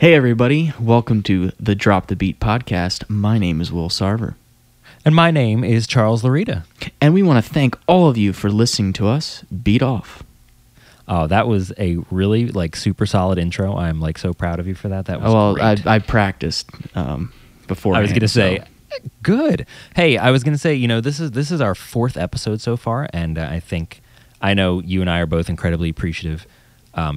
Hey everybody, welcome to the Drop the Beat podcast. My name is Will Sarver. And my name is Charles Larita. And we want to thank all of you for listening to us beat off. Oh, that was a really super solid intro. I'm so proud of you for that. That was great. I practiced beforehand. I was going to say, good. Hey, I was going to say, this is our fourth episode so far, and I know you and I are both incredibly appreciative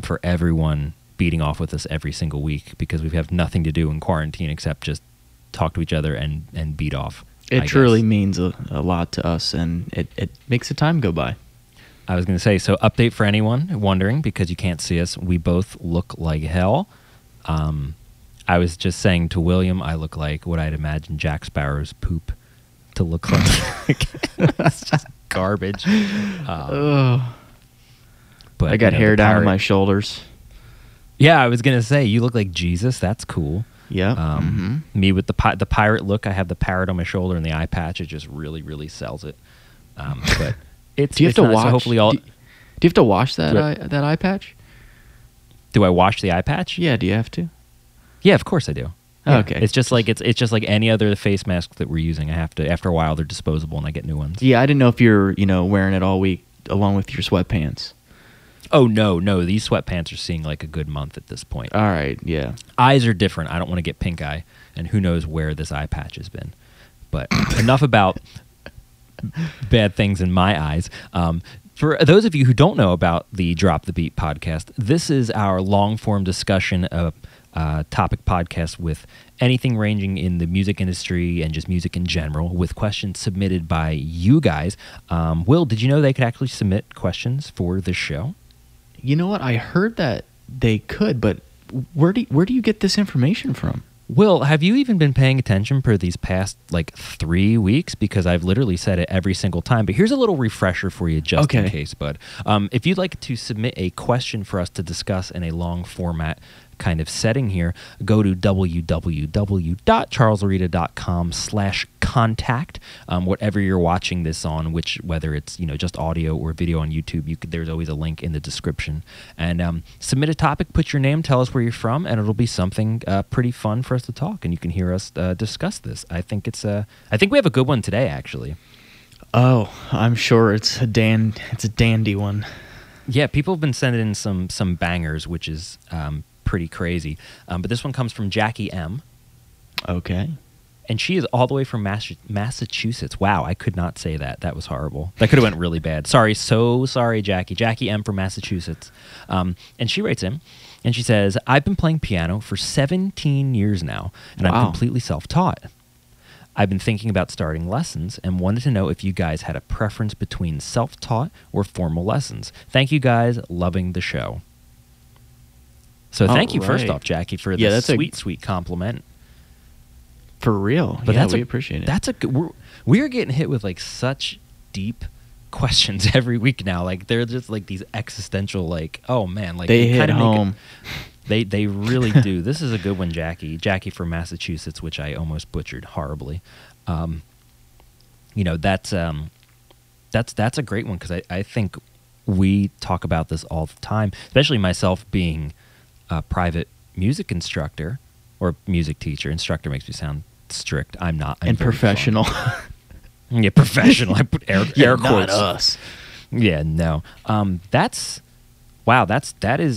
for everyone beating off with us every single week, because we have nothing to do in quarantine except just talk to each other and beat off. It truly means a lot to us, and it makes the time go by. I was going to say, so update for anyone wondering, because you can't see us, we both look like hell. I was just saying to William, I look like what I'd imagine Jack Sparrow's poop to look like. It's just garbage. But I got hair down to my shoulders. Yeah, I was going to say, you look like Jesus. That's cool. Yeah. Me with the pirate look, I have the parrot on my shoulder and the eye patch. It just really, really sells it. But it's do you have to watch? So hopefully do you have to wash that eye patch? Do I wash the eye patch? Yeah. Do you have to? Yeah, of course I do. Yeah. Okay. It's just like it's just like any other face mask that we're using. I have to. After a while, they're disposable, and I get new ones. Yeah, I didn't know if you're wearing it all week along with your sweatpants. Oh, no. These sweatpants are seeing a good month at this point. All right, yeah. Eyes are different. I don't want to get pink eye, and who knows where this eye patch has been. But enough about bad things in my eyes. For those of you who don't know about the Drop the Beat podcast, this is our long-form discussion of topic podcast with anything ranging in the music industry and just music in general, with questions submitted by you guys. Will, did you know they could actually submit questions for this show? You know what? I heard that they could, but where do you get this information from? Will, have you even been paying attention for these past 3 weeks? Because I've literally said it every single time. But here's a little refresher for you, just in case, bud. If you'd like to submit a question for us to discuss in a long format kind of setting here, go to www.charleslorita.com/contact. Whatever you're watching this on, whether it's just audio or video on YouTube, there's always a link in the description. And submit a topic, put your name, tell us where you're from, and it'll be something pretty fun for us to talk, and you can hear us discuss this. I think we have a good one today, actually. Oh, I'm sure it's a dandy one. Yeah, people have been sending in some bangers, which is pretty crazy. But this one comes from Jackie M. Okay. And she is all the way from Massachusetts. Wow, I could not say that. That was horrible. That could have went really bad. Sorry, so sorry, Jackie. Jackie M from Massachusetts. And she writes in, and she says, I've been playing piano for 17 years now, and I'm completely self-taught. I've been thinking about starting lessons and wanted to know if you guys had a preference between self-taught or formal lessons. Thank you guys. Loving the show. So thank you, first off, Jackie, for this sweet compliment. For real. But yeah, we appreciate it. We're getting hit with such deep questions every week now. They're just these existential, oh man, they hit home. They really do. This is a good one, Jackie. Jackie from Massachusetts, which I almost butchered horribly. That's a great one, because I think we talk about this all the time, especially myself being a private music instructor or music teacher. Instructor makes me sound strict. I'm not. I'm and professional. Yeah, professional. I put air quotes. Not us. Yeah, no. That's a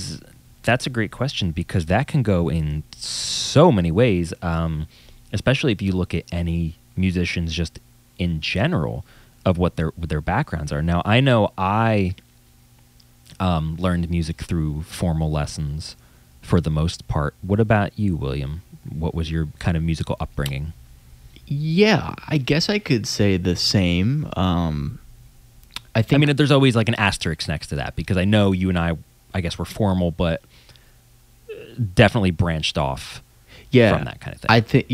great question, because that can go in so many ways, especially if you look at any musicians just in general of what their backgrounds are. Now, I know I learned music through formal lessons for the most part. What about you, William? What was your kind of musical upbringing? Yeah, I guess I could say the same. I mean, there's always an asterisk next to that, because I know you and I guess we're formal, but definitely branched off from that kind of thing.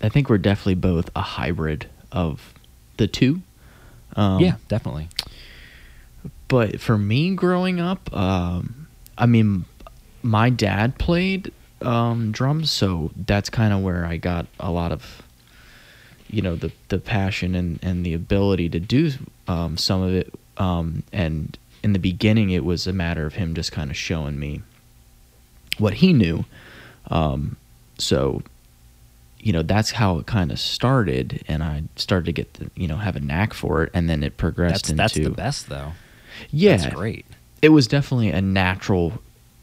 I think we're definitely both a hybrid of the two. Yeah, definitely. But for me growing up, my dad played drums, so that's kind of where I got a lot of the passion and the ability to do some of it. And in the beginning, it was a matter of him just kind of showing me what he knew, So, you know, that's how it kind of started, and I started to get the, you know, have a knack for it, and then it progressed into... That's the best, though. Yeah. That's great. It was definitely a natural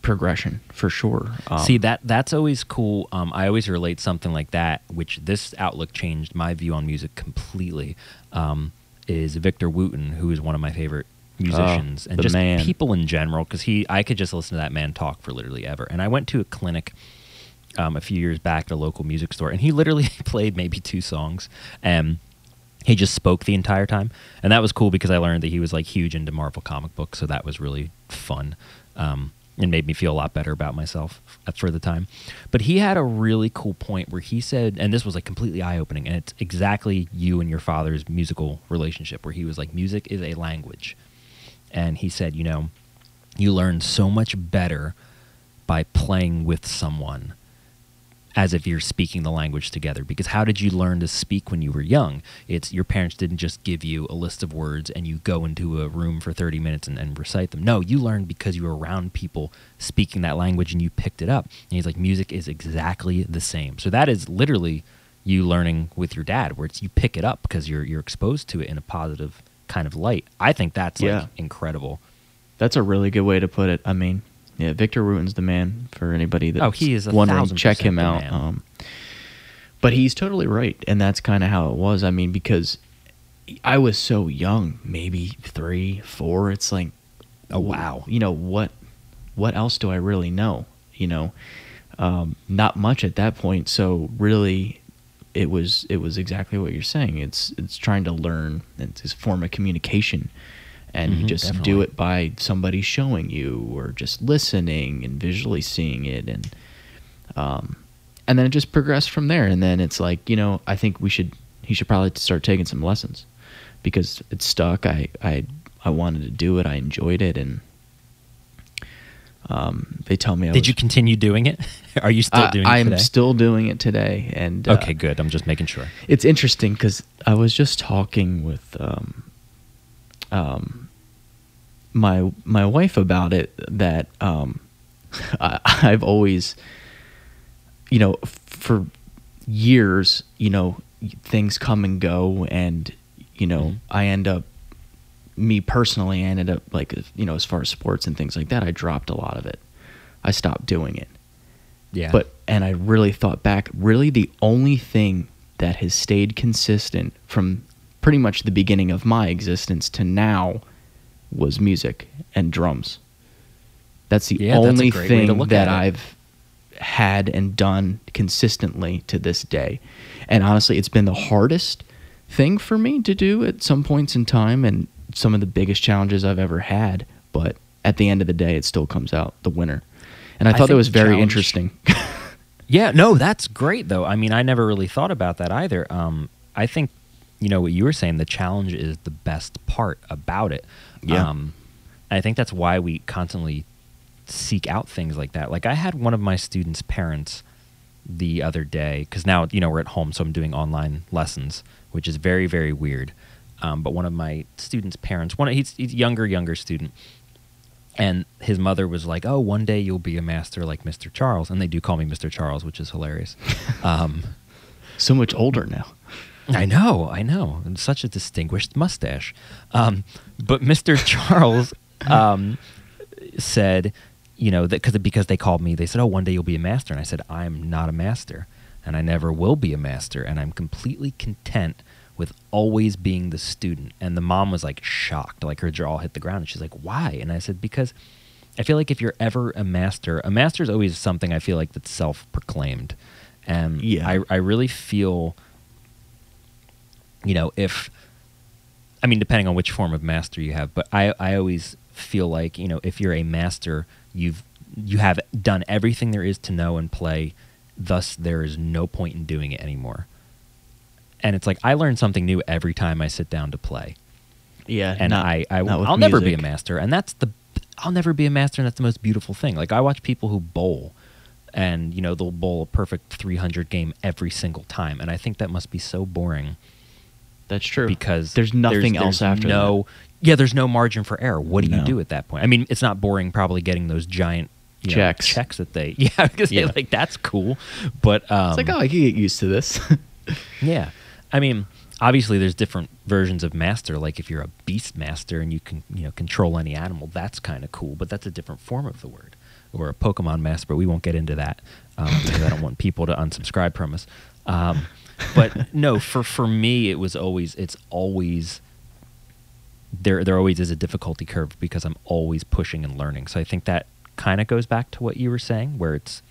progression, for sure. See, that's always cool. I always relate something like that, which this outlook changed my view on music completely, is Victor Wooten, who is one of my favorite musicians, and just man. People in general, because I could just listen to that man talk for literally ever. And I went to a clinic... a few years back at a local music store, and he literally played maybe 2 songs, and he just spoke the entire time. And that was cool because I learned that he was like huge into Marvel comic books, so that was really fun, and made me feel a lot better about myself for the time. But he had a really cool point where he said, and this was like completely eye-opening, and it's exactly you and your father's musical relationship, where he was like, music is a language. And he said, you know, you learn so much better by playing with someone as if you're speaking the language together. Because how did you learn to speak when you were young? It's your parents didn't just give you a list of words and you go into a room for 30 minutes and recite them. No, you learned because you were around people speaking that language and you picked it up. And he's like, music is exactly the same. So that is literally you learning with your dad, where it's you pick it up because you're exposed to it in a positive kind of light. I think that's like incredible. That's a really good way to put it. I mean... Yeah, Victor Wooten's the man for anybody that's he is wondering. Check him out. But he's totally right, and that's kind of how it was. I mean, because I was so young, maybe 3, 4. It's like, oh, wow. You know, what else do I really know? You know, not much at that point. So really, it was exactly what you're saying. It's trying to learn. It's a form of communication. And you just do it by somebody showing you or just listening and visually seeing it. And then it just progressed from there. And then it's like, you know, I think he should probably start taking some lessons, because it stuck. I wanted to do it. I enjoyed it. And they tell me... Did you continue doing it? Are you still doing it today? I'm still doing it today. And okay, good. I'm just making sure. It's interesting because I was just talking with... my wife about it, that I've always, you know, for years, you know, things come and go, and you know, I ended up like, you know, as far as sports and things like that, I dropped a lot of it. I stopped doing it. Yeah. But I really thought back, really the only thing that has stayed consistent from pretty much the beginning of my existence to now was music and drums. That's the only thing that I've had and done consistently to this day. And honestly, it's been the hardest thing for me to do at some points in time, and some of the biggest challenges I've ever had. But at the end of the day, it still comes out the winner. And I thought that was very interesting. Yeah, no, that's great though. I mean, I never really thought about that either. I think, you know, what you were saying, the challenge is the best part about it. Yeah. I think that's why we constantly seek out things like that. Like I had one of my students' parents the other day, because now, you know, we're at home, so I'm doing online lessons, which is very, very weird. But one of my students' parents, he's a younger student, and his mother was like, oh, one day you'll be a master like Mr. Charles. And they do call me Mr. Charles, which is hilarious. So much older now. I know. And such a distinguished mustache. But Mr. Charles said, you know, that because they called me, they said, oh, one day you'll be a master. And I said, I'm not a master, and I never will be a master, and I'm completely content with always being the student. And the mom was like shocked, like her jaw hit the ground. And she's like, why? And I said, because I feel like if you're ever a master is always something I feel like that's self-proclaimed. And yeah. I really feel... You know, depending on which form of master you have, but I always feel like, you know, if you're a master, you have done everything there is to know and play, thus there is no point in doing it anymore. And it's like, I learn something new every time I sit down to play. Yeah. And I'll never be a master, and that's the most beautiful thing. Like I watch people who bowl, and you know, they'll bowl a perfect 300 game every single time, and I think that must be so boring. That's true. Because there's nothing else after that. Yeah, there's no margin for error. What do you do at that point? I mean, it's not boring probably getting those giant checks. Checks that they, yeah, like that's cool. But it's like, oh, I can get used to this. Yeah, I mean, obviously there's different versions of master. Like if you're a beast master and you can, you know, control any animal, that's kind of cool. But that's a different form of the word. Or a Pokemon master, but we won't get into that because I don't want people to unsubscribe from us. But no, for me, it was always, it's always, there always is a difficulty curve because I'm always pushing and learning. So I think that kind of goes back to what you were saying, where it's,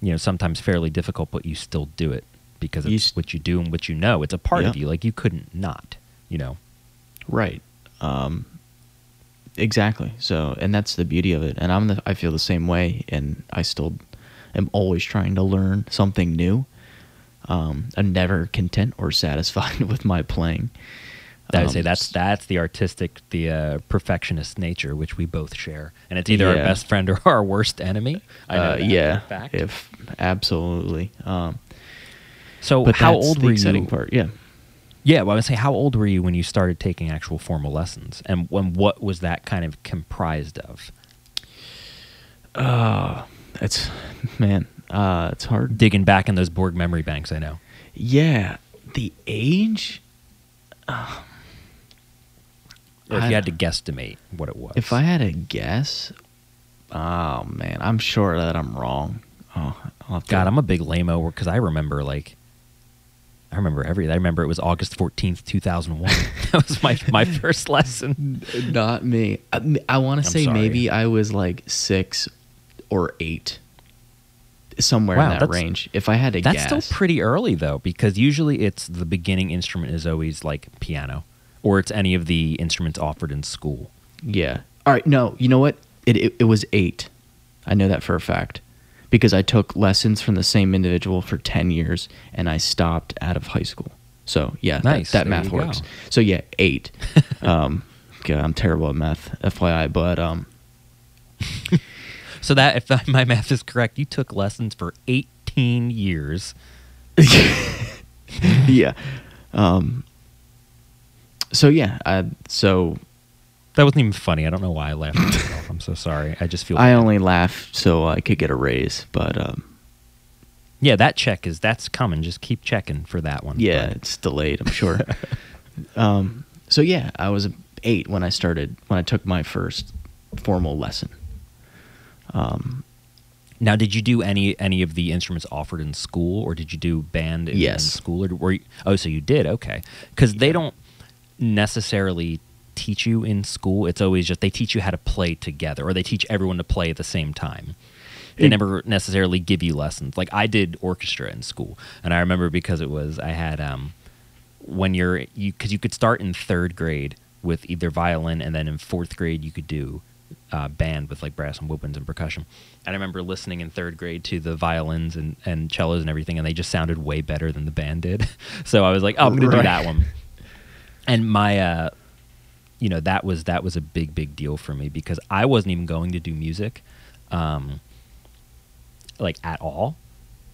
you know, sometimes fairly difficult, but you still do it because it's what you do and what you know. It's a part of you. Like you couldn't not, you know. Right. Exactly. So, and that's the beauty of it. And I feel the same way, and I still am always trying to learn something new. I'm never content or satisfied with my playing. I would say that's the artistic, the perfectionist nature, which we both share. And it's either our best friend or our worst enemy. I know that for a fact. Absolutely. So how old were you? Exciting part, yeah, well, I would say how old were you when you started taking actual formal lessons? And when, what was that kind of comprised of? It's hard. Digging back in those Borg memory banks, I know. Yeah, the age... if you had to guesstimate what it was. If I had a guess, oh man, I'm sure that I'm wrong. God, I'm a big lame-o because I remember everything. I remember it was August 14th, 2001. That was my first lesson. Not me. I want to say maybe I was like 6 or 8. Somewhere in that range, if I had to guess. That's still pretty early, though, because usually it's the beginning instrument is always like piano, or it's any of the instruments offered in school. Yeah. All right. No, you know what? It was 8. I know that for a fact because I took lessons from the same individual for 10 years, and I stopped out of high school. So, yeah, nice. That math works. Go. So, yeah, 8. God, I'm terrible at math, FYI, but... So that, if my math is correct, you took lessons for 18 years. Yeah. So that wasn't even funny. I don't know why I laughed at myself. I'm so sorry. I just feel bad. I only laugh so I could get a raise, but yeah, that's common. Just keep checking for that one. Yeah, it's delayed, I'm sure. So yeah, I was 8 when I took my first formal lesson. Now, did you do any of the instruments offered in school, or did you do band in school? Or were you, so you did, okay. Because they don't necessarily teach you in school. It's always just they teach you how to play together, or they teach everyone to play at the same time. They never necessarily give you lessons. Like I did orchestra in school, and I remember because you could start in 3rd grade with either violin, and then in 4th grade you could do band with like brass and woodwinds and percussion. And I remember listening in 3rd grade to the violins and cellos and everything, and they just sounded way better than the band did. So I was like, oh, I'm gonna do that one. And my that was a big deal for me because I wasn't even going to do music like at all.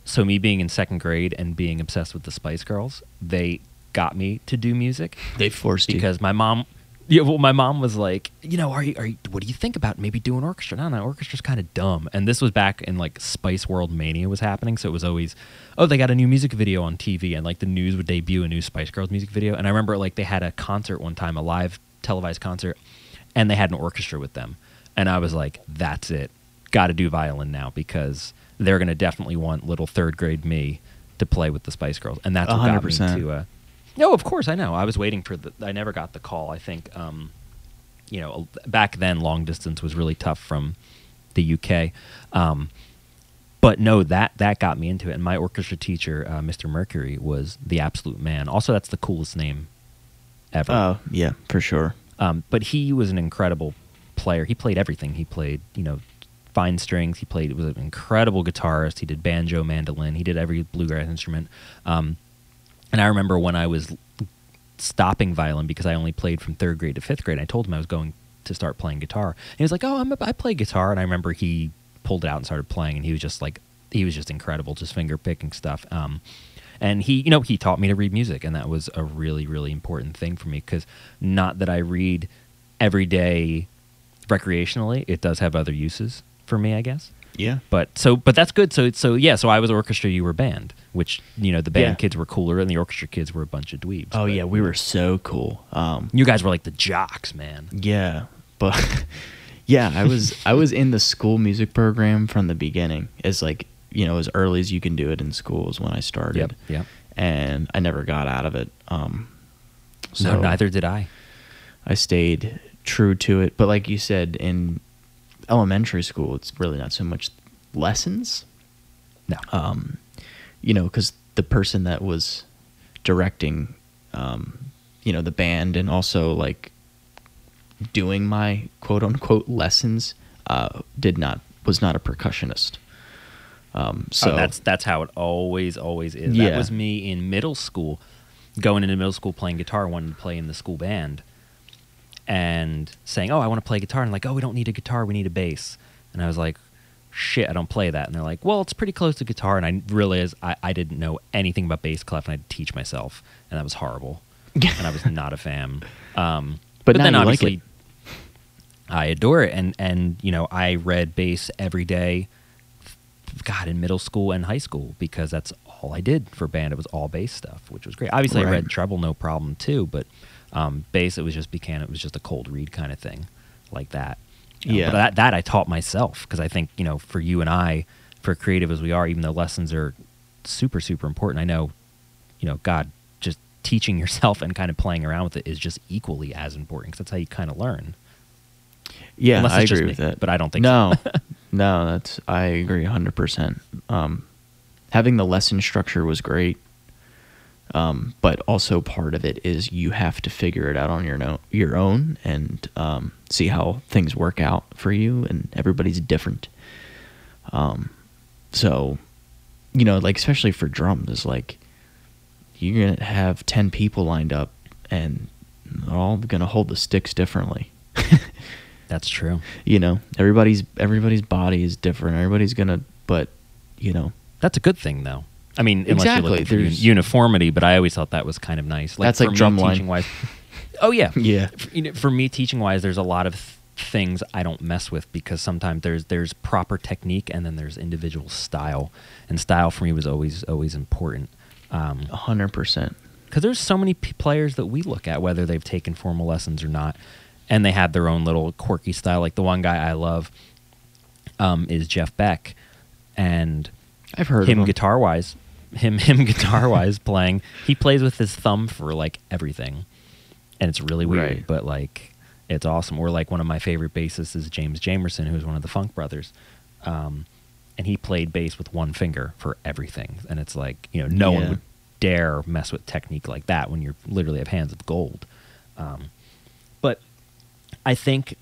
So me being in 2nd grade and being obsessed with the Spice Girls, they got me to do music. They forced you. Because my mom... Yeah, well, my mom was like, you know, what do you think about maybe doing orchestra? No, orchestra's kind of dumb. And this was back in like Spice World Mania was happening, so it was always, oh, they got a new music video on TV, and like the news would debut a new Spice Girls music video. And I remember like they had a concert one time, a live televised concert, and they had an orchestra with them. And I was like, that's it. Got to do violin now because they're going to definitely want little 3rd grade me to play with the Spice Girls. And that's what 100%. Got me to... No, of course, I know. I was waiting for I never got the call. I think, back then, long distance was really tough from the UK. But no, that got me into it. And my orchestra teacher, Mr. Mercury, was the absolute man. Also, that's the coolest name ever. Oh, yeah, for sure. But he was an incredible player. He played everything. He played, fine strings. He was an incredible guitarist. He did banjo, mandolin. He did every bluegrass instrument. And I remember when I was stopping violin because I only played from 3rd grade to 5th grade. I told him I was going to start playing guitar. And he was like, oh, I play guitar. And I remember he pulled it out and started playing. And he was just like, he was just incredible, just finger picking stuff. And he, he taught me to read music. And that was a really, really important thing for me because not that I read every day recreationally. It does have other uses for me, I guess. Yeah. But that's good. So I was orchestra, you were band, which, you know, the band kids were cooler and the orchestra kids were a bunch of dweebs. Oh, yeah, we were so cool. You guys were like the jocks, man. Yeah, but yeah, I was in the school music program from the beginning. It's like, you know, as early as you can do it in school is when I started. Yep. And I never got out of it. So no, neither did I. I stayed true to it, but like you said, in elementary school, it's really not so much lessons. No. You know, because the person that was directing, you know, the band and also like doing my quote unquote lessons was not a percussionist. So that's how it always is. Yeah. That was me in middle school, going into middle school playing guitar, wanting to play in the school band. And saying, oh, I want to play guitar. And like, oh, we don't need a guitar, we need a bass. And I was like, shit, I don't play that. And they're like, well, it's pretty close to guitar. And I realized I didn't know anything about bass clef, and I had to teach myself. And that was horrible. And I was not a fan. But then obviously, like, I adore it. And, you know, I read bass every day, God, in middle school and high school, because that's all I did for band. It was all bass stuff, which was great. Obviously, right. I read treble, no problem, too. But bass, it was just a cold read kind of thing, like that. Yeah. But that I taught myself, because I think, you know, for you and I, for creative as we are, even though lessons are super, super important, I know, you know, God, just teaching yourself and kind of playing around with it is just equally as important, because that's how you kind of learn. Yeah, unless it's just me, I agree with that. But I don't think so. No, I agree 100%. Having the lesson structure was great. But also part of it is you have to figure it out on your own and see how things work out for you, and everybody's different. So, you know, like especially for drums, it's like you're going to have 10 people lined up and they're all going to hold the sticks differently. That's true. You know, everybody's body is different. But, you know. That's a good thing though. I mean, unless you're looking for uniformity, but I always thought that was kind of nice. Like, that's like drumline. Oh, yeah. Yeah. For me, teaching-wise, there's a lot of things I don't mess with, because sometimes there's proper technique and then there's individual style. And style for me was always important. 100%. Because there's so many players that we look at, whether they've taken formal lessons or not, and they have their own little quirky style. Like the one guy I love is Jeff Beck. And I've heard him guitar-wise. Him guitar-wise playing. He plays with his thumb for, like, everything. And it's really weird, right. But, like, it's awesome. Or, like, one of my favorite bassists is James Jamerson, who's one of the Funk Brothers. And he played bass with one finger for everything. And it's like, you know, no one would dare mess with technique like that when you literally have hands of gold. But I think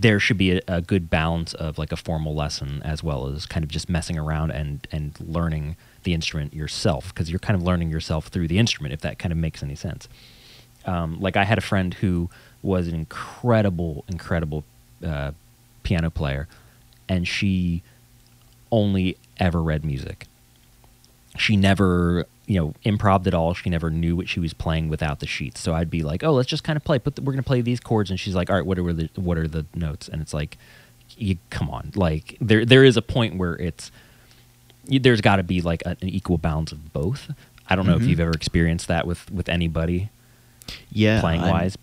there should be a good balance of like a formal lesson as well as kind of just messing around and learning the instrument yourself, because you're kind of learning yourself through the instrument, if that kind of makes any sense. Like I had a friend who was an incredible piano player, and she only ever read music. She never, you know, improv'd at all. She never knew what she was playing without the sheets. So I'd be like, oh, let's just kind of play. We're going to play these chords. And she's like, all right, what are the notes? And it's like, come on. Like, there is a point where there's got to be like an equal balance of both. I don't know if you've ever experienced that with anybody playing-wise.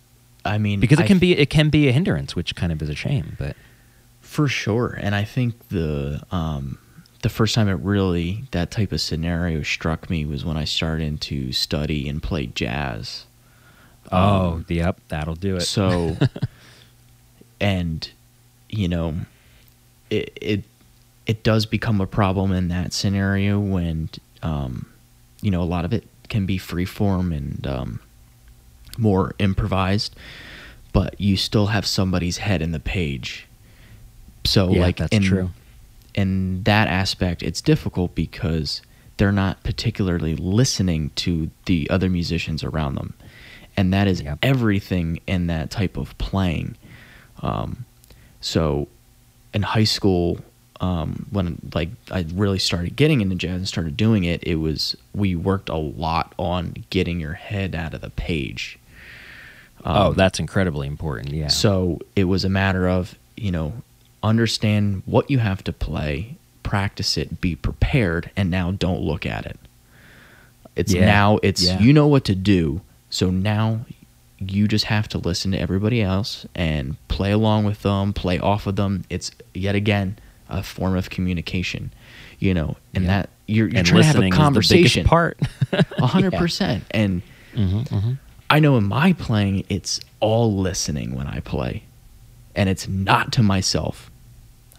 I mean, because it can be a hindrance, which kind of is a shame. But for sure. And I think the first time that type of scenario struck me was when I started to study and play jazz. Yep, that'll do it. So, and, you know, it does become a problem in that scenario when, you know, a lot of it can be freeform and more improvised, but you still have somebody's head in the page. So, yeah, like, that's true. In that aspect, it's difficult because they're not particularly listening to the other musicians around them. And that is everything in that type of playing. So in high school, when like I really started getting into jazz and started doing it, we worked a lot on getting your head out of the page. That's incredibly important, yeah. So it was a matter of, you know, understand what you have to play, practice it, be prepared, and now don't look at it. Now you know what to do, so now you just have to listen to everybody else and play along with them, play off of them. It's yet again a form of communication, you know, and that you're trying to have a conversation. Listening is the biggest part. 100%. And I know in my playing, it's all listening when I play, and it's not to myself.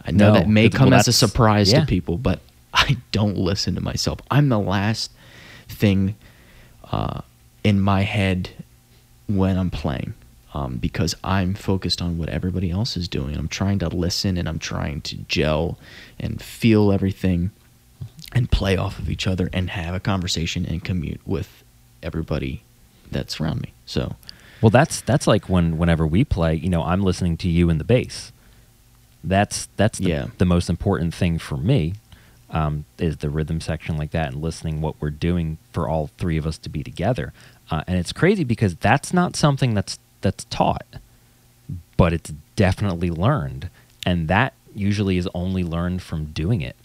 I know that may come as a surprise to people, but I don't listen to myself. I'm the last thing in my head when I'm playing, because I'm focused on what everybody else is doing. I'm trying to listen, and I'm trying to gel and feel everything and play off of each other and have a conversation and commute with everybody that's around me. So, well, that's like whenever we play, you know, I'm listening to you and the bass. That's the most important thing for me, is the rhythm section like that and listening what we're doing for all three of us to be together. And it's crazy because that's not something that's taught, but it's definitely learned, and that usually is only learned from doing it.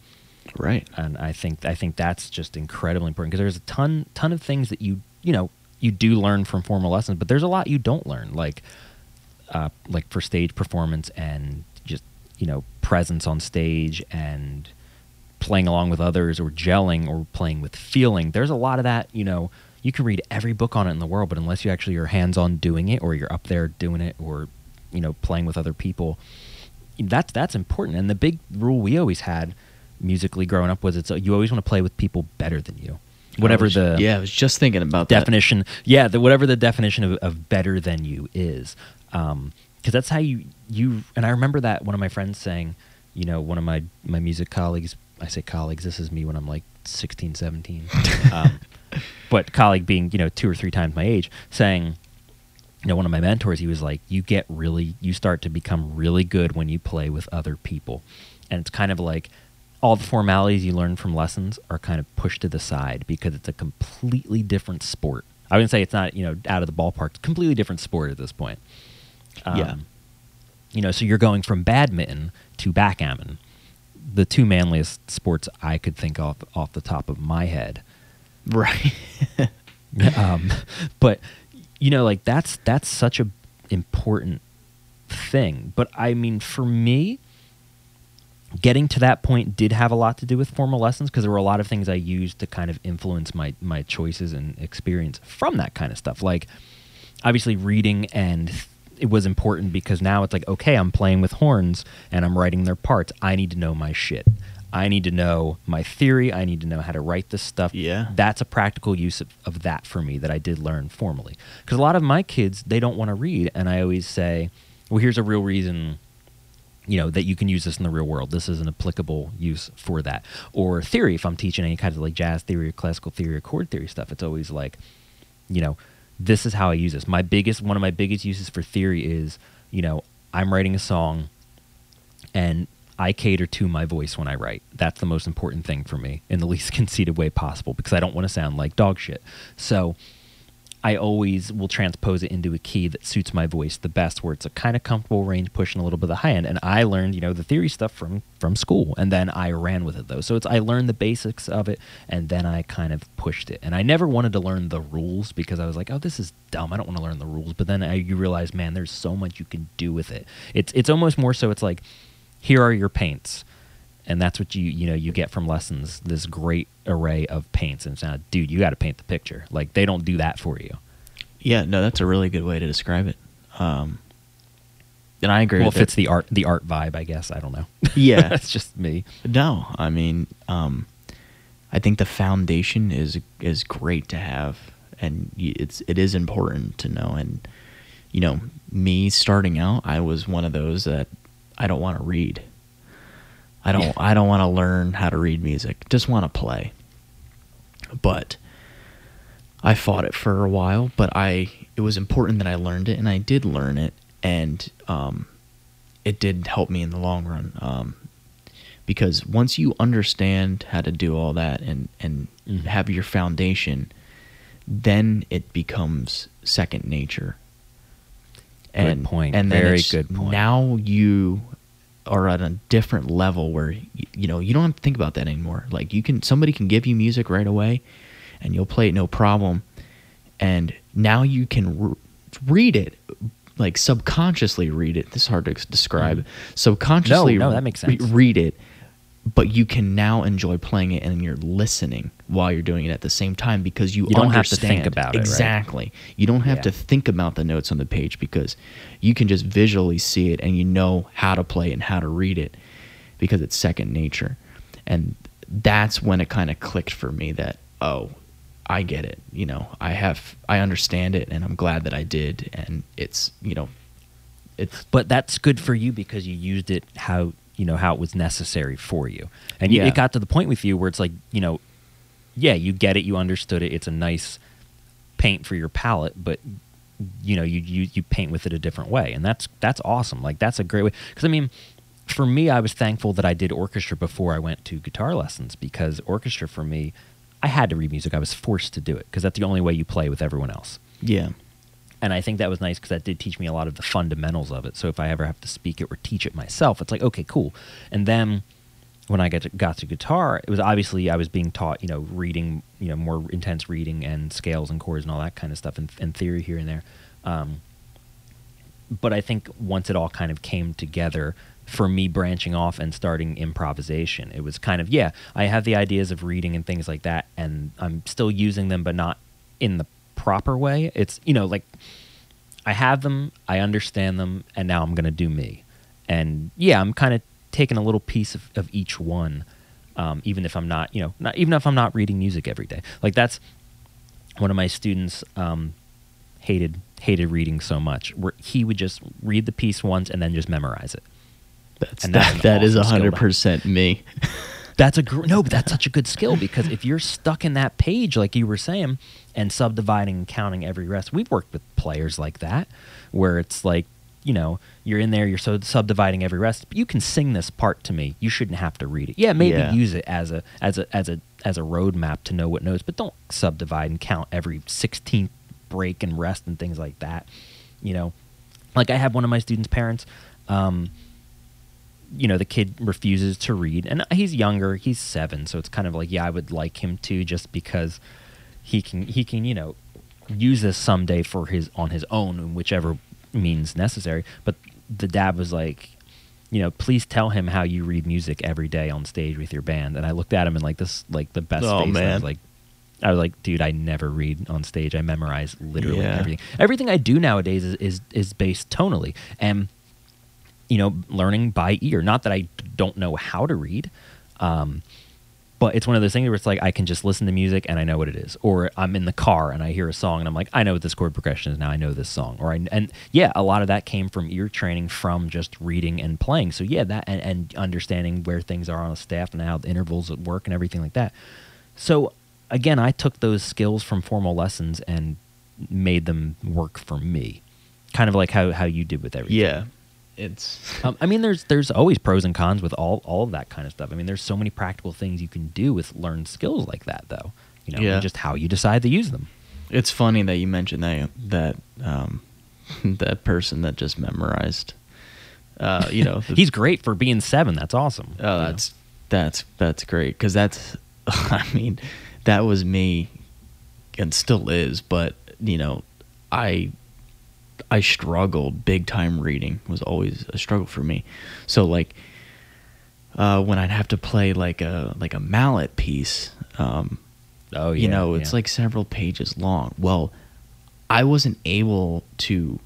Right. And I think that's just incredibly important, because there's a ton of things that you do learn from formal lessons, but there's a lot you don't learn, like for stage performance and just, you know, presence on stage and playing along with others or gelling or playing with feeling. There's a lot of that, you know. You can read every book on it in the world, but unless you actually are hands-on doing it, or you're up there doing it, or, you know, playing with other people, that's important. And the big rule we always had musically growing up was you always want to play with people better than you. I was just thinking about definition, that. Whatever the definition of better than you is. Because that's how you and I remember that one of my friends saying, you know, one of my music colleagues, I say colleagues, this is me when I'm like 16, 17. But colleague being, you know, 2 or 3 times my age, saying, you know, one of my mentors, he was like, you start to become really good when you play with other people. And it's kind of like all the formalities you learn from lessons are kind of pushed to the side because it's a completely different sport. I wouldn't say it's not, you know, out of the ballpark. It's a completely different sport at this point. You know, so you're going from badminton to backgammon, the two manliest sports I could think of off the top of my head. Right. But, you know, like that's such an important thing. But I mean, for me, getting to that point did have a lot to do with formal lessons, because there were a lot of things I used to kind of influence my choices and experience from that kind of stuff. Like, obviously reading, and it was important because now it's like, okay, I'm playing with horns and I'm writing their parts. I need to know my shit. I need to know my theory. I need to know how to write this stuff. Yeah. That's a practical use of that for me that I did learn formally. Because a lot of my kids, they don't want to read. And I always say, well, here's a real reason, you know, that you can use this in the real world. This is an applicable use for that. Or theory, if I'm teaching any kind of like jazz theory or classical theory or chord theory stuff, it's always like, you know, this is how I use this. One of my biggest uses for theory is, you know, I'm writing a song and I cater to my voice when I write. That's the most important thing for me in the least conceited way possible, because I don't want to sound like dog shit. So I always will transpose it into a key that suits my voice the best, where it's a kind of comfortable range, pushing a little bit of the high end. And I learned, you know, the theory stuff from school, and then I ran with it though. So I learned the basics of it, and then I kind of pushed it. And I never wanted to learn the rules, because I was like, oh, this is dumb. I don't want to learn the rules. But then you realize, man, there's so much you can do with it. It's almost more so it's like, here are your paints, and that's what you get from lessons, this great array of paints. And it's now, dude, you got to paint the picture. Like, they don't do that for you. Yeah, no, that's a really good way to describe it. And I agree. Well, with it fits the art vibe, I guess. I don't know. Yeah, that's just me. No, I mean, I think the foundation is great to have, and it is important to know. And you know, me starting out, I was one of those that. I don't want to read. I don't want to learn how to read music. Just want to play. But I fought it for a while, but it was important that I learned it, and I did learn it, and it did help me in the long run. Because once you understand how to do all that and have your foundation, then it becomes second nature. Good point. Now you are at a different level where, you know, you don't have to think about that anymore. Like, you can, somebody can give you music right away and you'll play it no problem. And now you can read it, like subconsciously read it. This is hard to describe. Subconsciously, no, that makes sense. Read it, but you can now enjoy playing it and you're listening while you're doing it at the same time because you don't understand. Have to think about it. Exactly. Right? You don't have to think about the notes on the page because you can just visually see it and you know how to play it and how to read it because it's second nature. And that's when it kind of clicked for me that, oh, I get it. You know, I understand it and I'm glad that I did. And it's, you know, it's. But that's good for you because you used it how, you know, how it was necessary for you. And it got to the point with you where it's like, you know, yeah, you get it, you understood it. It's a nice paint for your palette, but you know, you paint with it a different way. And that's awesome. Like, that's a great way. 'Cause I mean, for me, I was thankful that I did orchestra before I went to guitar lessons, because orchestra for me, I had to read music. I was forced to do it because that's the only way you play with everyone else. Yeah. And I think that was nice because that did teach me a lot of the fundamentals of it. So if I ever have to speak it or teach it myself, it's like, okay, cool. And then when I got to guitar, it was obviously I was being taught, you know, reading, you know, more intense reading and scales and chords and all that kind of stuff and theory here and there. But I think once it all kind of came together for me branching off and starting improvisation, it was kind of, yeah, I have the ideas of reading and things like that, and I'm still using them, but not in the proper way. It's, you know, like I have them, I understand them, and now I'm going to do me. And yeah, I'm kind of taking a little piece of each one, even if I'm not, you know, even if I'm not reading music every day. Like, that's one of my students hated reading so much, where he would just read the piece once and then just memorize it. That is 100% me. But that's such a good skill, because if you're stuck in that page, like you were saying, and subdividing and counting every rest, we've worked with players like that, where it's like, you know, you're in there, you're so subdividing every rest, but you can sing this part to me. You shouldn't have to read it. Yeah, maybe use it as a roadmap to know what notes, but don't subdivide and count every 16th break and rest and things like that. You know, like I have one of my students' parents. You know, the kid refuses to read, and he's younger, he's 7, so it's kind of like, yeah, I would like him to, just because he can, you know, use this someday for on his own in whichever means necessary. But the dad was like, you know, please tell him how you read music every day on stage with your band. And I looked at him and like, this, like the best face. Man. I was like, dude, I never read on stage. I memorize literally everything. Everything I do nowadays is based tonally. And you know, learning by ear. Not that I don't know how to read, but it's one of those things where it's like I can just listen to music and I know what it is. Or I'm in the car and I hear a song and I'm like, I know what this chord progression is now. I know this song. And a lot of that came from ear training, from just reading and playing. So yeah, that and understanding where things are on a staff and how the intervals work and everything like that. So again, I took those skills from formal lessons and made them work for me, kind of like how you did with everything. Yeah. It's I mean, there's always pros and cons with all of that kind of stuff. I mean, there's so many practical things you can do with learned skills like that, though, you know, and just how you decide to use them. It's funny that you mentioned that person that just memorized, you know, he's great for being 7. That's awesome. Oh, that's great. 'Cause that was me and still is, but you know, I struggled big time. Reading was always a struggle for me. So like, when I'd have to play like a mallet piece, you know, it's like several pages long. Well, I wasn't able to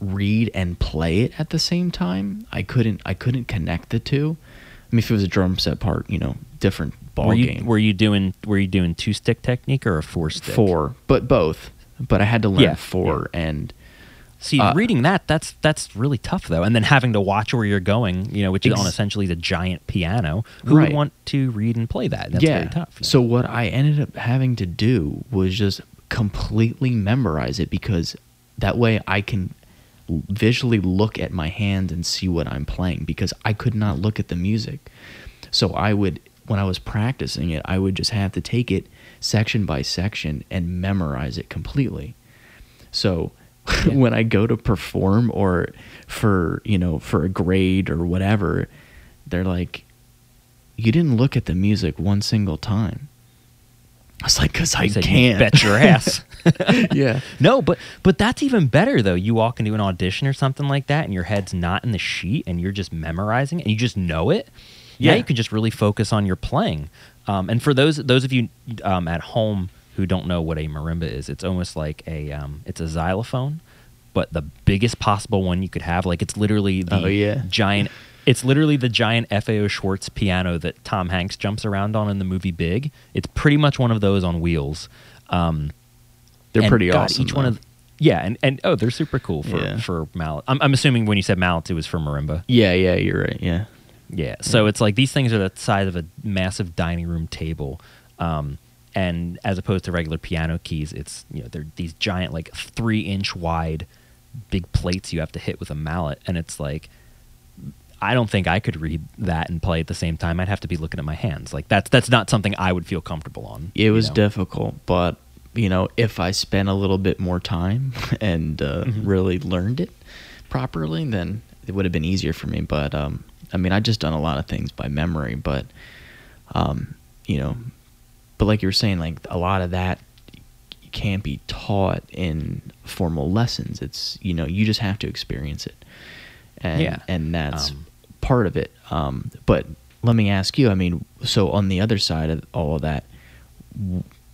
read and play it at the same time. I couldn't connect the two. I mean, if it was a drum set part, you know, different ball game. Were you doing 2-stick technique or a 4-stick? 4, but both. But I had to learn 4 and. See, reading that's really tough, though. And then having to watch where you're going, you know, which is on essentially the giant piano. Who would want to read and play that? That's very tough. So what I ended up having to do was just completely memorize it, because that way I can visually look at my hand and see what I'm playing, because I could not look at the music. So I would, when I was practicing it, I would just have to take it section by section and memorize it completely. So yeah. when I go to perform or for, you know, for a grade or whatever, they're like, you didn't look at the music one single time. I was like, because I can't. Bet your ass. Yeah. No, but that's even better, though. You walk into an audition or something like that, and your head's not in the sheet, and you're just memorizing it, and you just know it. Yeah, you can just really focus on your playing. And for those of you at home who don't know what a marimba is, it's almost like it's a xylophone, but the biggest possible one you could have. Like, it's literally the giant... It's literally the giant FAO Schwartz piano that Tom Hanks jumps around on in the movie Big. It's pretty much one of those on wheels. They're pretty awesome. Each one of, yeah, and oh, they're super cool for mallet. I'm assuming when you said mallets, it was for marimba. Yeah, you're right. Yeah. So it's like these things are the size of a massive dining room table, and as opposed to regular piano keys, it's they're these giant, like 3-inch wide, big plates you have to hit with a mallet, and it's like. I don't think I could read that and play at the same time. I'd have to be looking at my hands. Like that's not something I would feel comfortable on. It was difficult, but if I spent a little bit more time and really learned it properly, then it would have been easier for me. But I just done a lot of things by memory. But but like you were saying, like a lot of that can't be taught in formal lessons. It's you just have to experience it. And that's part of it. But let me ask you, so on the other side of all of that,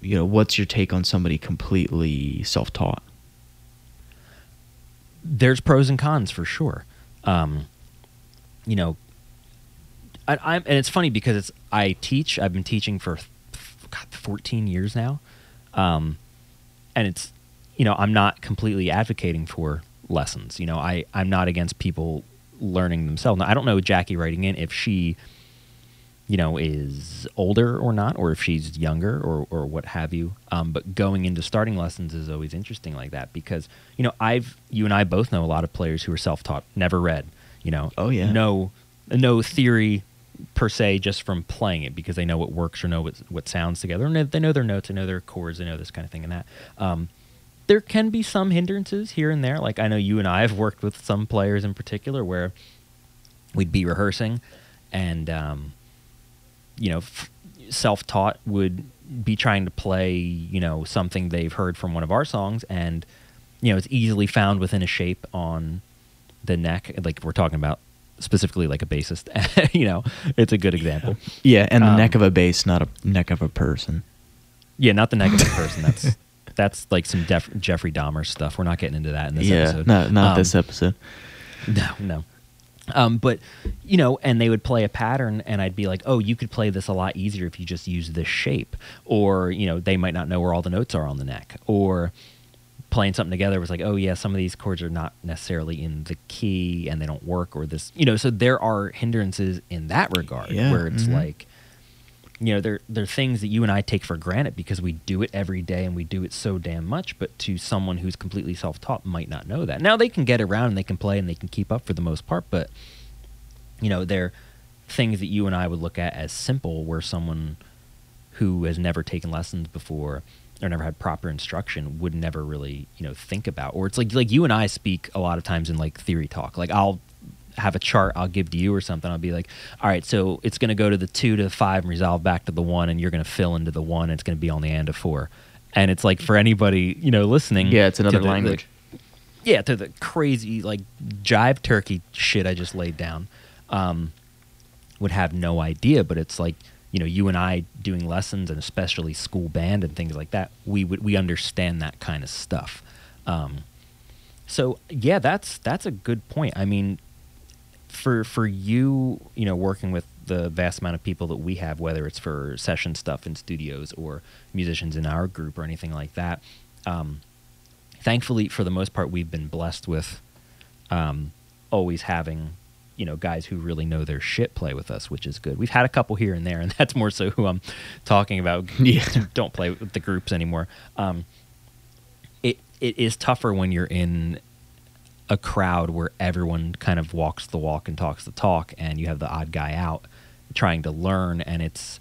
what's your take on somebody completely self-taught? There's pros and cons for sure. I'm, and it's funny because I teach, I've been teaching for 14 years now. And it's, I'm not completely advocating for lessons. I'm not against people learning themselves. Now, I don't know Jackie writing in if she, is older or not, or if she's younger or what have you. But going into starting lessons is always interesting like that because, you and I both know a lot of players who are self-taught, never read, no theory per se, just from playing it because they know what works or know what sounds together. And they know their notes, they know their chords, they know this kind of thing and that. There can be some hindrances here and there. Like I know you and I have worked with some players in particular where we'd be rehearsing and, self-taught would be trying to play, something they've heard from one of our songs and, it's easily found within a shape on the neck. Like we're talking about specifically like a bassist, it's a good example. Yeah. And the neck of a bass, not a neck of a person. Yeah. Not the neck of a person. That's like some Jeffrey Dahmer stuff. We're not getting into that in this episode. Yeah, not this episode. No. But, and they would play a pattern, and I'd be like, oh, you could play this a lot easier if you just use this shape. Or, they might not know where all the notes are on the neck. Or playing something together was like, oh, yeah, some of these chords are not necessarily in the key, and they don't work, or this. So there are hindrances in that regard where it's like, there are things that you and I take for granted because we do it every day and we do it so damn much, but to someone who's completely self-taught might not know that. Now they can get around and they can play and they can keep up for the most part, but, there are things that you and I would look at as simple where someone who has never taken lessons before or never had proper instruction would never really, think about. Or it's like you and I speak a lot of times in like theory talk. Like I'll have a chart I'll give to you or something. I'll be like, all right, so it's going to go to the 2 to the 5 and resolve back to the 1, and you're going to fill into the 1, and it's going to be on the end of 4. And it's like for anybody, listening. Yeah, it's another language. To the crazy, like, jive turkey shit I just laid down would have no idea. But it's like, you and I doing lessons and especially school band and things like that, we understand that kind of stuff. So, yeah, that's a good point. For you, working with the vast amount of people that we have, whether it's for session stuff in studios or musicians in our group or anything like that, thankfully, for the most part, we've been blessed with always having, guys who really know their shit play with us, which is good. We've had a couple here and there, and that's more so who I'm talking about. Yeah. Don't play with the groups anymore. It is tougher when you're in a crowd where everyone kind of walks the walk and talks the talk, and you have the odd guy out trying to learn, and it's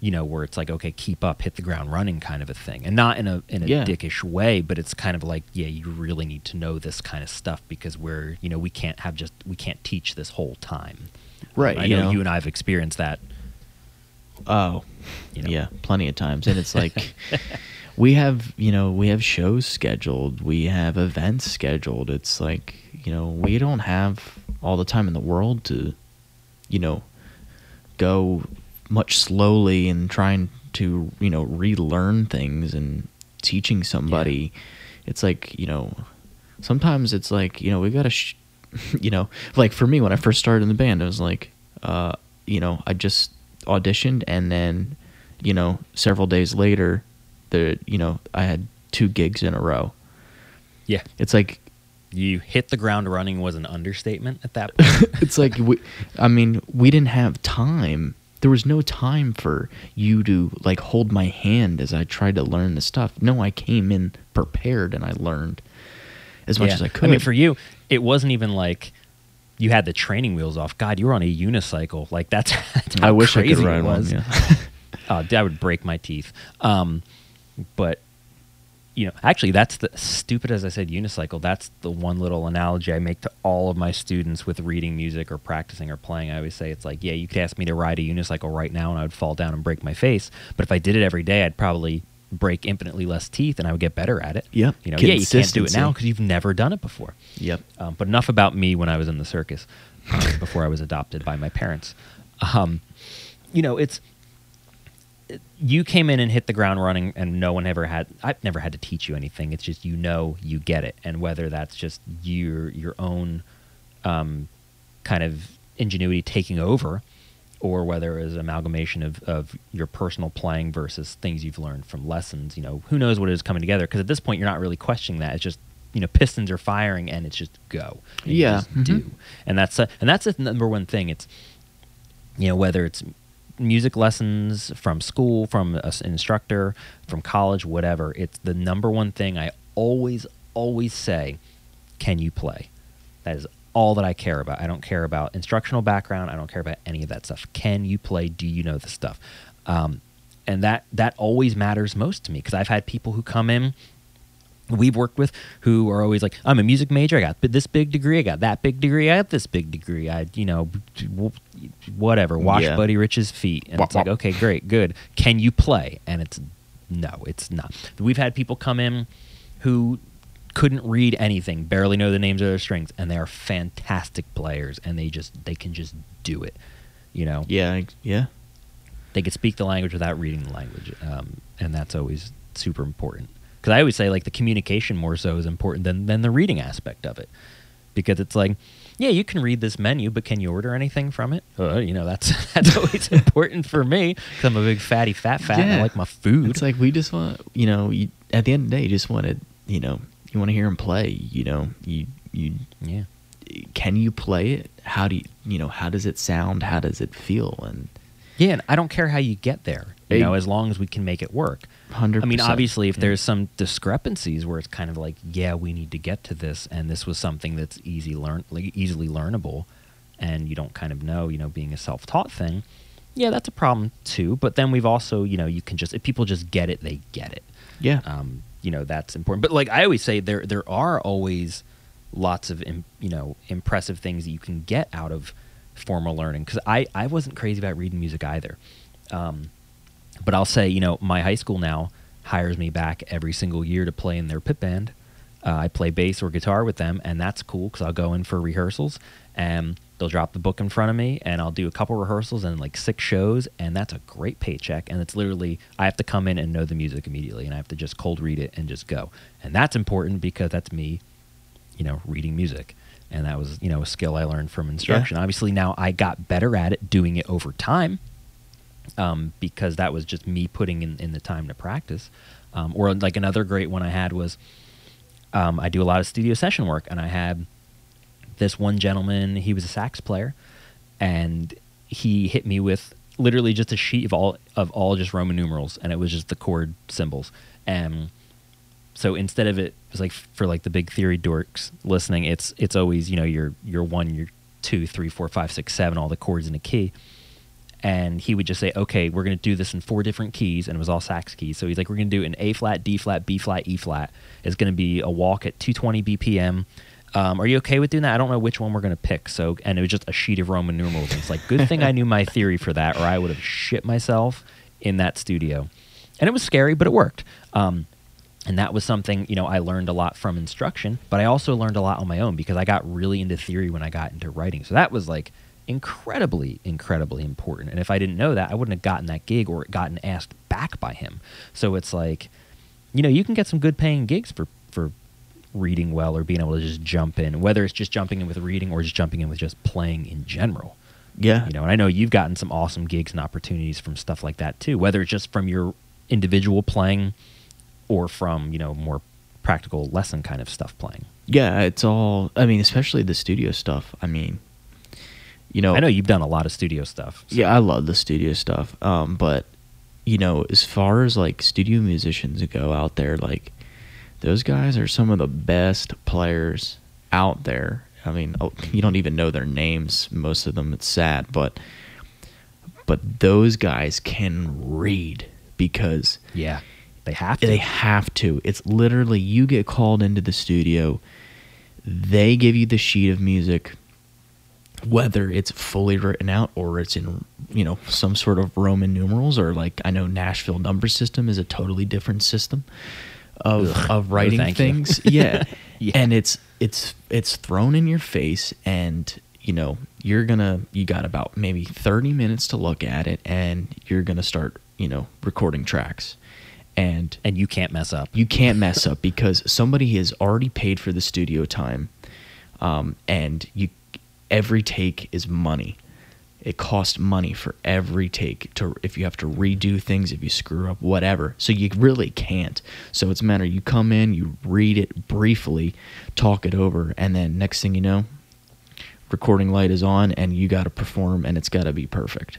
you know, where it's like, okay, keep up, hit the ground running kind of a thing. And not in a yeah. dickish way, but it's kind of like, yeah, you really need to know this kind of stuff because we're, you know, we can't teach this whole time. Right. I know you and I have experienced that. Oh, you know. Yeah, plenty of times. And it's like, we have, you know, we have shows scheduled. We have events scheduled. It's like, you know, we don't have all the time in the world to, you know, go much slowly and trying to, you know, relearn things and teaching somebody. Yeah. It's like, you know, sometimes it's like, you know, we got to, you know, like for me, when I first started in the band, I was like, you know, I just auditioned and then, you know, several days later, you know, I had 2 gigs in a row. Yeah. It's like, you hit the ground running was an understatement at that point. It's like, we didn't have time. There was no time for you to, like, hold my hand as I tried to learn the stuff. No, I came in prepared and I learned as much as I could. I mean, for you, it wasn't even like you had the training wheels off. God, you were on a unicycle. Like, that's how I wish crazy I could ride one. Yeah. I would break my teeth. But, you know, actually, that's the stupid, as I said, unicycle. That's the one little analogy I make to all of my students with reading music or practicing or playing. I always say, it's like, yeah, you could ask me to ride a unicycle right now and I would fall down and break my face. But if I did it every day, I'd probably break infinitely less teeth and I would get better at it. Yep. You know, yeah, you can't do it now because you've never done it before. Yep. But enough about me when I was in the circus before I was adopted by my parents. You know, it's... You came in and hit the ground running and no one ever had, I've never had to teach you anything. It's just, you know, you get it. And whether that's just your own kind of ingenuity taking over or whether it was an amalgamation of your personal playing versus things you've learned from lessons, you know, who knows what it is coming together. Because at this point, you're not really questioning that. It's just, you know, pistons are firing and it's just go. And yeah. You just do. And that's the number one thing. It's, you know, whether it's music lessons from school, from an instructor, from college, whatever. It's the number one thing I always say, can you play? That is all that I care about. I don't care about instructional background. I don't care about any of that stuff. Can you play? Do you know the stuff? And that always matters most to me because I've had people who come in, we've worked with, who are always like, I'm a music major. I got this big degree. I got that big degree. I got this big degree. I, you know, whatever. Wash Buddy Rich's feet. And it's like, okay, great, good. Can you play? And it's, no, it's not. We've had people come in who couldn't read anything, barely know the names of their strings, and they are fantastic players, and they can just do it, you know? Yeah, yeah. They could speak the language without reading the language, and that's always super important. Because I always say, like, the communication more so is important than the reading aspect of it. Because it's like, yeah, you can read this menu, but can you order anything from it? You know, that's always important for me because I'm a big fatty fat, and I like my food. It's like we just want, you know, at the end of the day, you just want to, you know, you want to hear them play, you know. Yeah. Can you play it? How do you know, how does it sound? How does it feel? And yeah, and I don't care how you get there, you know, as long as we can make it work. 100%. I mean, obviously, if there's some discrepancies where it's kind of like, yeah, we need to get to this, and this was something that's easily learnable, and you don't kind of know, you know, being a self-taught thing, yeah, that's a problem too. But then we've also, you know, you can just, if people just get it, they get it. Yeah. You know, that's important. But like I always say, there are always lots of, you know, impressive things that you can get out of formal learning, because I wasn't crazy about reading music either. But I'll say, you know, my high school now hires me back every single year to play in their pit band. I play bass or guitar with them, and that's cool because I'll go in for rehearsals, and they'll drop the book in front of me, and I'll do a couple rehearsals and like 6 shows, and that's a great paycheck. And it's literally, I have to come in and know the music immediately, and I have to just cold read it and just go. And that's important because that's me, you know, reading music. And that was, you know, a skill I learned from instruction. Yeah. Obviously, now I got better at it doing it over time. Because that was just me putting in the time to practice. Or like another great one I had was I do a lot of studio session work, and I had this one gentleman, he was a sax player, and he hit me with literally just a sheet of all just Roman numerals, and it was just the chord symbols. So instead of, it was like for like the big theory dorks listening, it's always, you know, your 1, your 2, 3, 4, 5, 6, 7, all the chords in a key. And he would just say, okay, we're going to do this in four different keys. And it was all sax keys. So he's like, we're going to do an A flat, D flat, B flat, E flat. It's going to be a walk at 220 BPM. Are you okay with doing that? I don't know which one we're going to pick. So, and it was just a sheet of Roman numerals. And it's like, good thing I knew my theory for that, or I would have shit myself in that studio. And it was scary, but it worked. And that was something, you know, I learned a lot from instruction, but I also learned a lot on my own because I got really into theory when I got into writing. So that was like incredibly, incredibly important. And if I didn't know that, I wouldn't have gotten that gig or gotten asked back by him. So it's like, you know, you can get some good paying gigs for reading well or being able to just jump in, whether it's just jumping in with reading or just jumping in with just playing in general. Yeah. You know, and I know you've gotten some awesome gigs and opportunities from stuff like that too, whether it's just from your individual playing or from, you know, more practical lesson kind of stuff playing. Yeah, it's all, I mean, especially the studio stuff. I mean, you know, I know you've done a lot of studio stuff. So. Yeah, I love the studio stuff. But, you know, as far as like studio musicians go out there, like those guys are some of the best players out there. I mean, you don't even know their names, most of them. It's sad, but those guys can read because yeah. They have to. They have to. It's literally you get called into the studio. They give you the sheet of music, whether it's fully written out or it's in, you know, some sort of Roman numerals or like I know Nashville number system is a totally different system of writing things. Yeah. Yeah. And it's thrown in your face and, you know, you got about maybe 30 minutes to look at it and you're going to start, you know, recording tracks. And you can't mess up. You can't mess up because somebody has already paid for the studio time, and every take is money. It costs money for every take if you have to redo things, if you screw up, whatever. So you really can't. So it's a matter you come in, you read it briefly, talk it over, and then next thing you know, recording light is on and you got to perform and it's got to be perfect.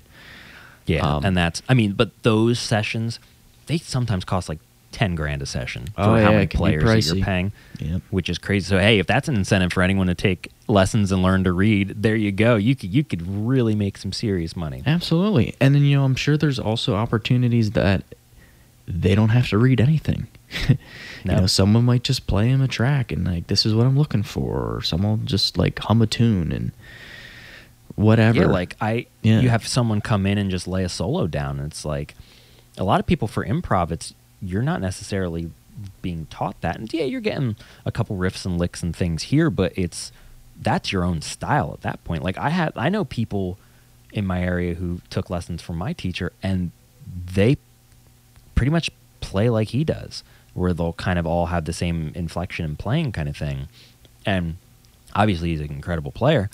Yeah, and that's I mean, but those sessions. They sometimes cost like $10,000 a session for how many players that you're paying, yep. Which is crazy. So hey, if that's an incentive for anyone to take lessons and learn to read, there you go. You could really make some serious money. Absolutely, and then you know I'm sure there's also opportunities that they don't have to read anything. No. You know, someone might just play him a track and like this is what I'm looking for, or someone just like hum a tune and. Whatever. Yeah, like you have someone come in and just lay a solo down. And it's like. A lot of people for improv, you're not necessarily being taught that. And yeah, you're getting a couple riffs and licks and things here, but that's your own style at that point. Like I know people in my area who took lessons from my teacher and they pretty much play like he does, where they'll kind of all have the same inflection and playing kind of thing. And obviously he's an incredible player,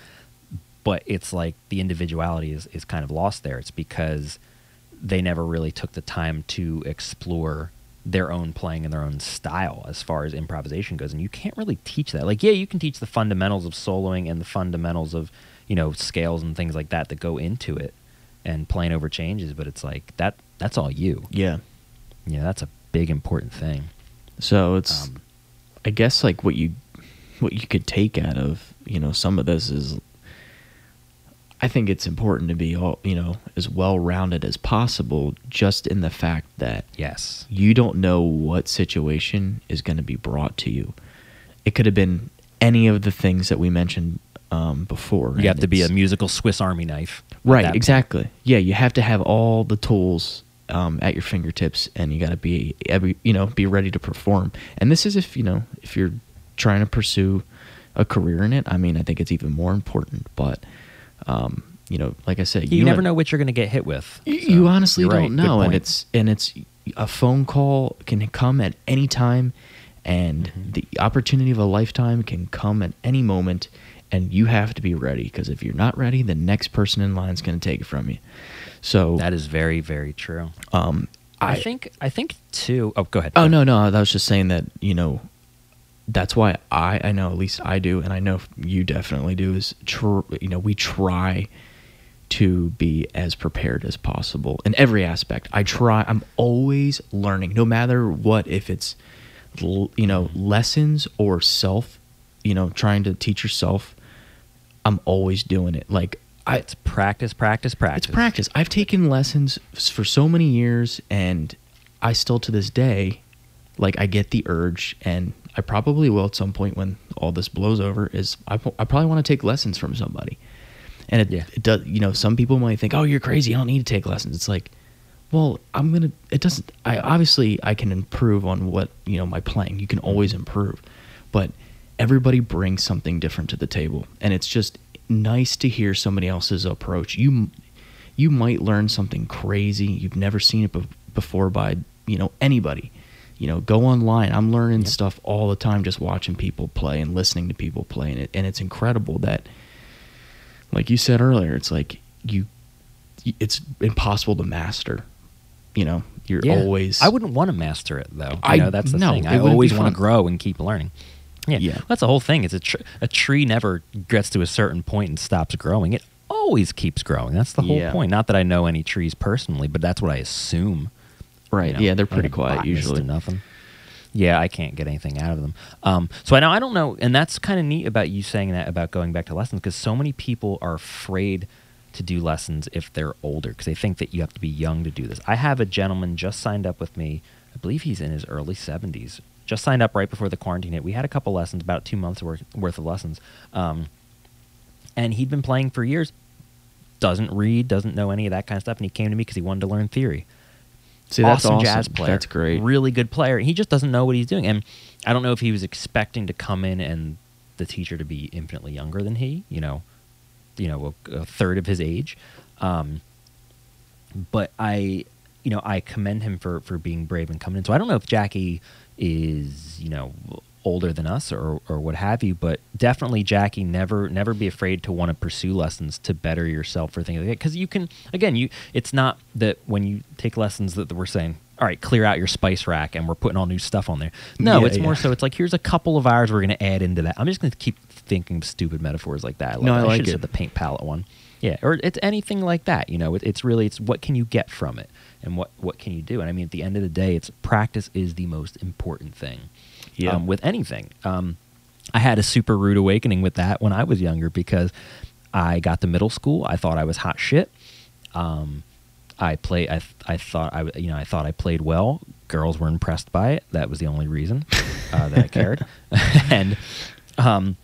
but it's like the individuality is kind of lost there. It's because they never really took the time to explore their own playing and their own style as far as improvisation goes. And you can't really teach that. Like, yeah, you can teach the fundamentals of soloing and the fundamentals of, you know, scales and things like that go into it and playing over changes. But it's like, that's all you. Yeah. Yeah, that's a big important thing. So it's, I guess like what you could take out of, you know, some of this is, I think it's important to be all, you know, as well-rounded as possible, just in the fact that yes, you don't know what situation is going to be brought to you. It could have been any of the things that we mentioned before. You have to be a musical Swiss Army knife. Right, exactly. Yeah, you have to have all the tools at your fingertips, and you got to be ready to perform. And this is if you're trying to pursue a career in it. I mean, I think it's even more important, but. You know, like I said, you never know what you're going to get hit with. So you honestly don't know. And it's a phone call can come at any time and mm-hmm. the opportunity of a lifetime can come at any moment and you have to be ready because if you're not ready, the next person in line is going to take it from you. So that is very, very true. I think too, oh, go ahead. Oh, no, I was just saying that, you know, that's why I know at least I do, and I know you definitely do. We try to be as prepared as possible in every aspect. I try. I'm always learning, no matter what. If it's lessons or self, trying to teach yourself, I'm always doing it. Like It's practice, practice, practice. It's practice. I've taken lessons for so many years, and I still to this day, like, I get the urge, and I probably will at some point when all this blows over, is I probably want to take lessons from somebody. And it does, you know, some people might think, oh, you're crazy, I don't need to take lessons. It's like, well, I can improve on what, you know, my playing. You can always improve, but everybody brings something different to the table, and it's just nice to hear somebody else's approach. You might learn something crazy you've never seen it before by, you know, anybody. You know, go online. I'm learning stuff all the time, just watching people play and listening to people play, and it's incredible that, like you said earlier, it's like it's impossible to master. You know, you're always. I wouldn't want to master it though. That's the thing. I always want to grow and keep learning. Yeah. That's the whole thing. It's a tree never gets to a certain point and stops growing. It always keeps growing. That's the whole point. Not that I know any trees personally, but that's what I assume. Right. You know, they're pretty quiet usually. Nothing. Yeah, I can't get anything out of them. So I don't know, and that's kind of neat about you saying that about going back to lessons, because so many people are afraid to do lessons if they're older, because they think that you have to be young to do this. I have a gentleman just signed up with me. I believe he's in his early 70s. Just signed up right before the quarantine hit. We had a couple lessons, about 2 months worth of lessons. And he'd been playing for years, doesn't read, doesn't know any of that kind of stuff, and he came to me because he wanted to learn theory. See, that's awesome jazz player. That's great. Really good player. And he just doesn't know what he's doing. And I don't know if he was expecting to come in and the teacher to be infinitely younger than he, you know, a third of his age. But I commend him for being brave and coming in. So I don't know if Jackie is, you know, older than us or what have you, but definitely, Jackie, never be afraid to want to pursue lessons to better yourself or things like that, because you can, again, it's not that when you take lessons that we're saying, all right, clear out your spice rack and we're putting all new stuff on there. No, it's more so, it's like, here's a couple of hours we're going to add into that. I'm just going to keep thinking of stupid metaphors like that. I should have said the paint palette one. Yeah, or it's anything like that. You know, it's really what can you get from it, and what can you do? And I mean, at the end of the day, it's practice is the most important thing. Yeah. With anything. I had a super rude awakening with that when I was younger, because I got to middle school. I thought I was hot shit. I thought I played well. Girls were impressed by it. That was the only reason that I cared. And I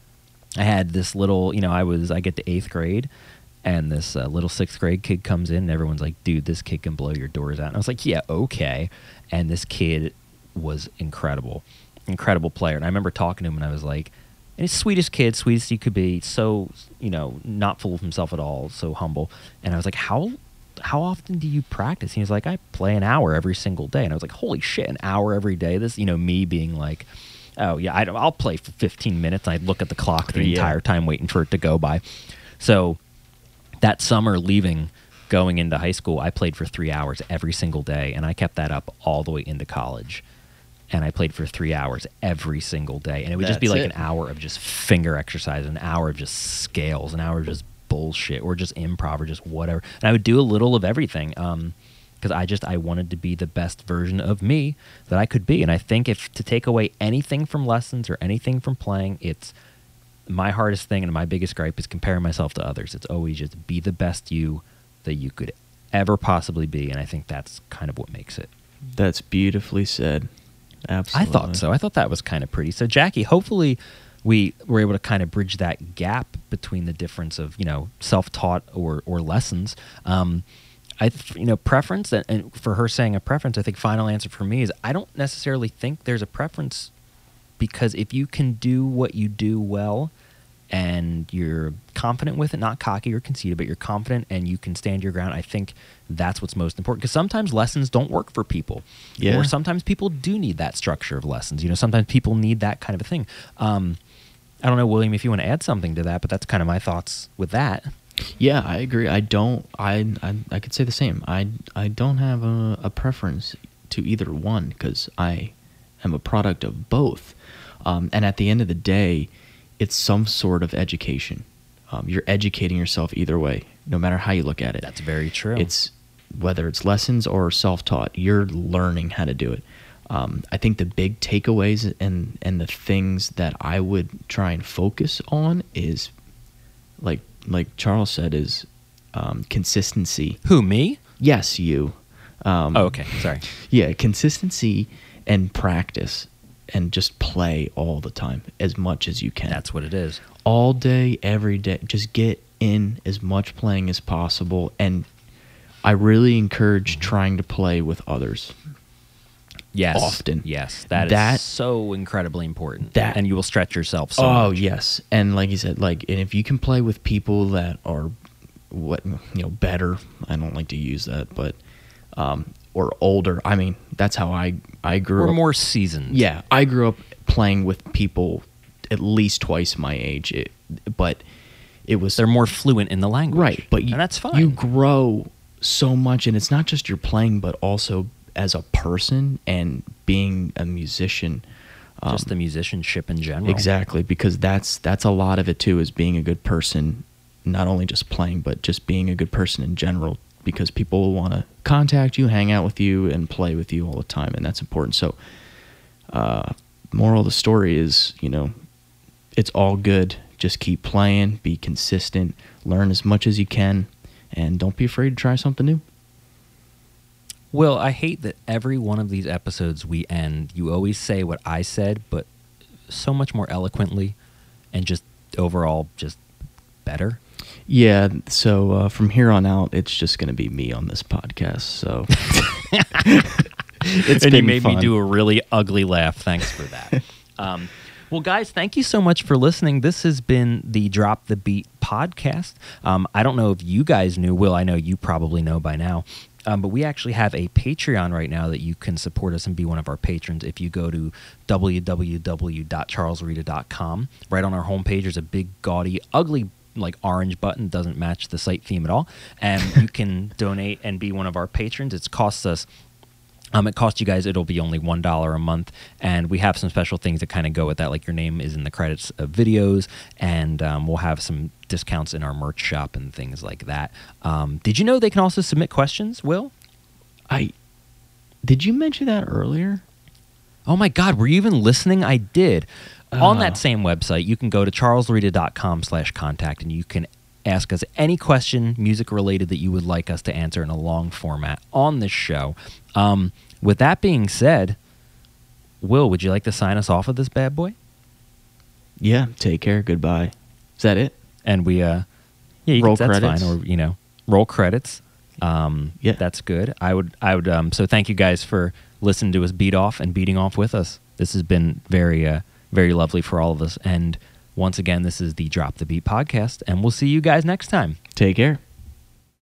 had this little, you know, I get to eighth grade, and this little sixth grade kid comes in, and everyone's like, dude, this kid can blow your doors out. And I was like, yeah, okay. And this kid was incredible player. And I remember talking to him, and I was like, and he's the sweetest kid, sweetest he could be, so, you know, not full of himself at all, so humble. And I was like, how often do you practice? And he's like, I play an hour every single day. And I was like, holy shit, an hour every day? This, you know, me being like, oh yeah, I'll play for 15 minutes. And I'd look at the clock the entire time waiting for it to go by. So that summer leaving, going into high school, I played for 3 hours every single day, and I kept that up all the way into college. And I played for 3 hours every single day. And it would just be like an hour of just finger exercise, an hour of just scales, an hour of just bullshit, or just improv, or just whatever. And I would do a little of everything, because I wanted to be the best version of me that I could be. And I think if to take away anything from lessons or anything from playing, it's my hardest thing and my biggest gripe is comparing myself to others. It's always just be the best you that you could ever possibly be. And I think that's kind of what makes it. That's beautifully said. Absolutely. I thought so. I thought that was kind of pretty. So, Jackie, hopefully we were able to kind of bridge that gap between the difference of, you know, self-taught or lessons. Preference, and for her saying a preference, I think final answer for me is I don't necessarily think there's a preference, because if you can do what you do well and you're confident with it, not cocky or conceited, but you're confident and you can stand your ground, I think that's what's most important, because sometimes lessons don't work for people. Yeah. Or sometimes people do need that structure of lessons. You know, sometimes people need that kind of a thing. I don't know, William, if you want to add something to that, but that's kind of my thoughts with that. Yeah, I agree. I could say the same. I don't have a preference to either one, because I am a product of both. And at the end of the day, it's some sort of education. You're educating yourself either way, no matter how you look at it. That's very true. It's whether it's lessons or self-taught, you're learning how to do it. I think the big takeaways and the things that I would try and focus on is like like Charles said, is consistency. Who, me? Yes, you. Oh, okay. Sorry. Yeah, consistency and practice and just play all the time as much as you can. That's what it is. All day, every day. Just get in as much playing as possible. And I really encourage trying to play with others. Yes. Often. Yes. That is so incredibly important. And you will stretch yourself so much. Oh, yes. And like you said, and if you can play with people that are better. I don't like to use that, but or older. I mean, that's how I grew up. Or more seasoned. Yeah. I grew up playing with people at least twice my age. They're more fluent in the language. Right. But and that's fine. You grow so much, and it's not just your playing, but also as a person and being a musician. Just the musicianship in general. Exactly, because that's a lot of it too, is being a good person, not only just playing, but just being a good person in general, because people want to contact you, hang out with you, and play with you all the time, and that's important. So moral of the story is, it's all good. Just keep playing, be consistent, learn as much as you can, and don't be afraid to try something new. Will, I hate that every one of these episodes we end, you always say what I said, but so much more eloquently and just overall just better. Yeah, so from here on out, it's just going to be me on this podcast. So you made me do a really ugly laugh. Thanks for that. Well, guys, thank you so much for listening. This has been the Drop the Beat podcast. I don't know if you guys knew. Will, I know you probably know by now. But we actually have a Patreon right now that you can support us and be one of our patrons. If you go to www.charlesrita.com, right on our homepage, there's a big, gaudy, ugly, orange button. Doesn't match the site theme at all. And you can donate and be one of our patrons. It costs us. It costs you guys, it'll be only $1 a month, and we have some special things that kind of go with that, like your name is in the credits of videos, and we'll have some discounts in our merch shop and things like that. Did you know they can also submit questions, Will? Did you mention that earlier? Oh my God, were you even listening? I did. On that same website, you can go to charlesrita.com/contact, and you can ask us any question, music-related, that you would like us to answer in a long format on this show. With that being said, Will, would you like to sign us off of this bad boy? Yeah, take care, goodbye. Is that it? And we, roll credits. That's fine, or, roll credits. Yeah. That's good. So thank you guys for listening to us beat off and beating off with us. This has been very, very lovely for all of us, and once again, this is the Drop the Beat podcast, and we'll see you guys next time. Take care.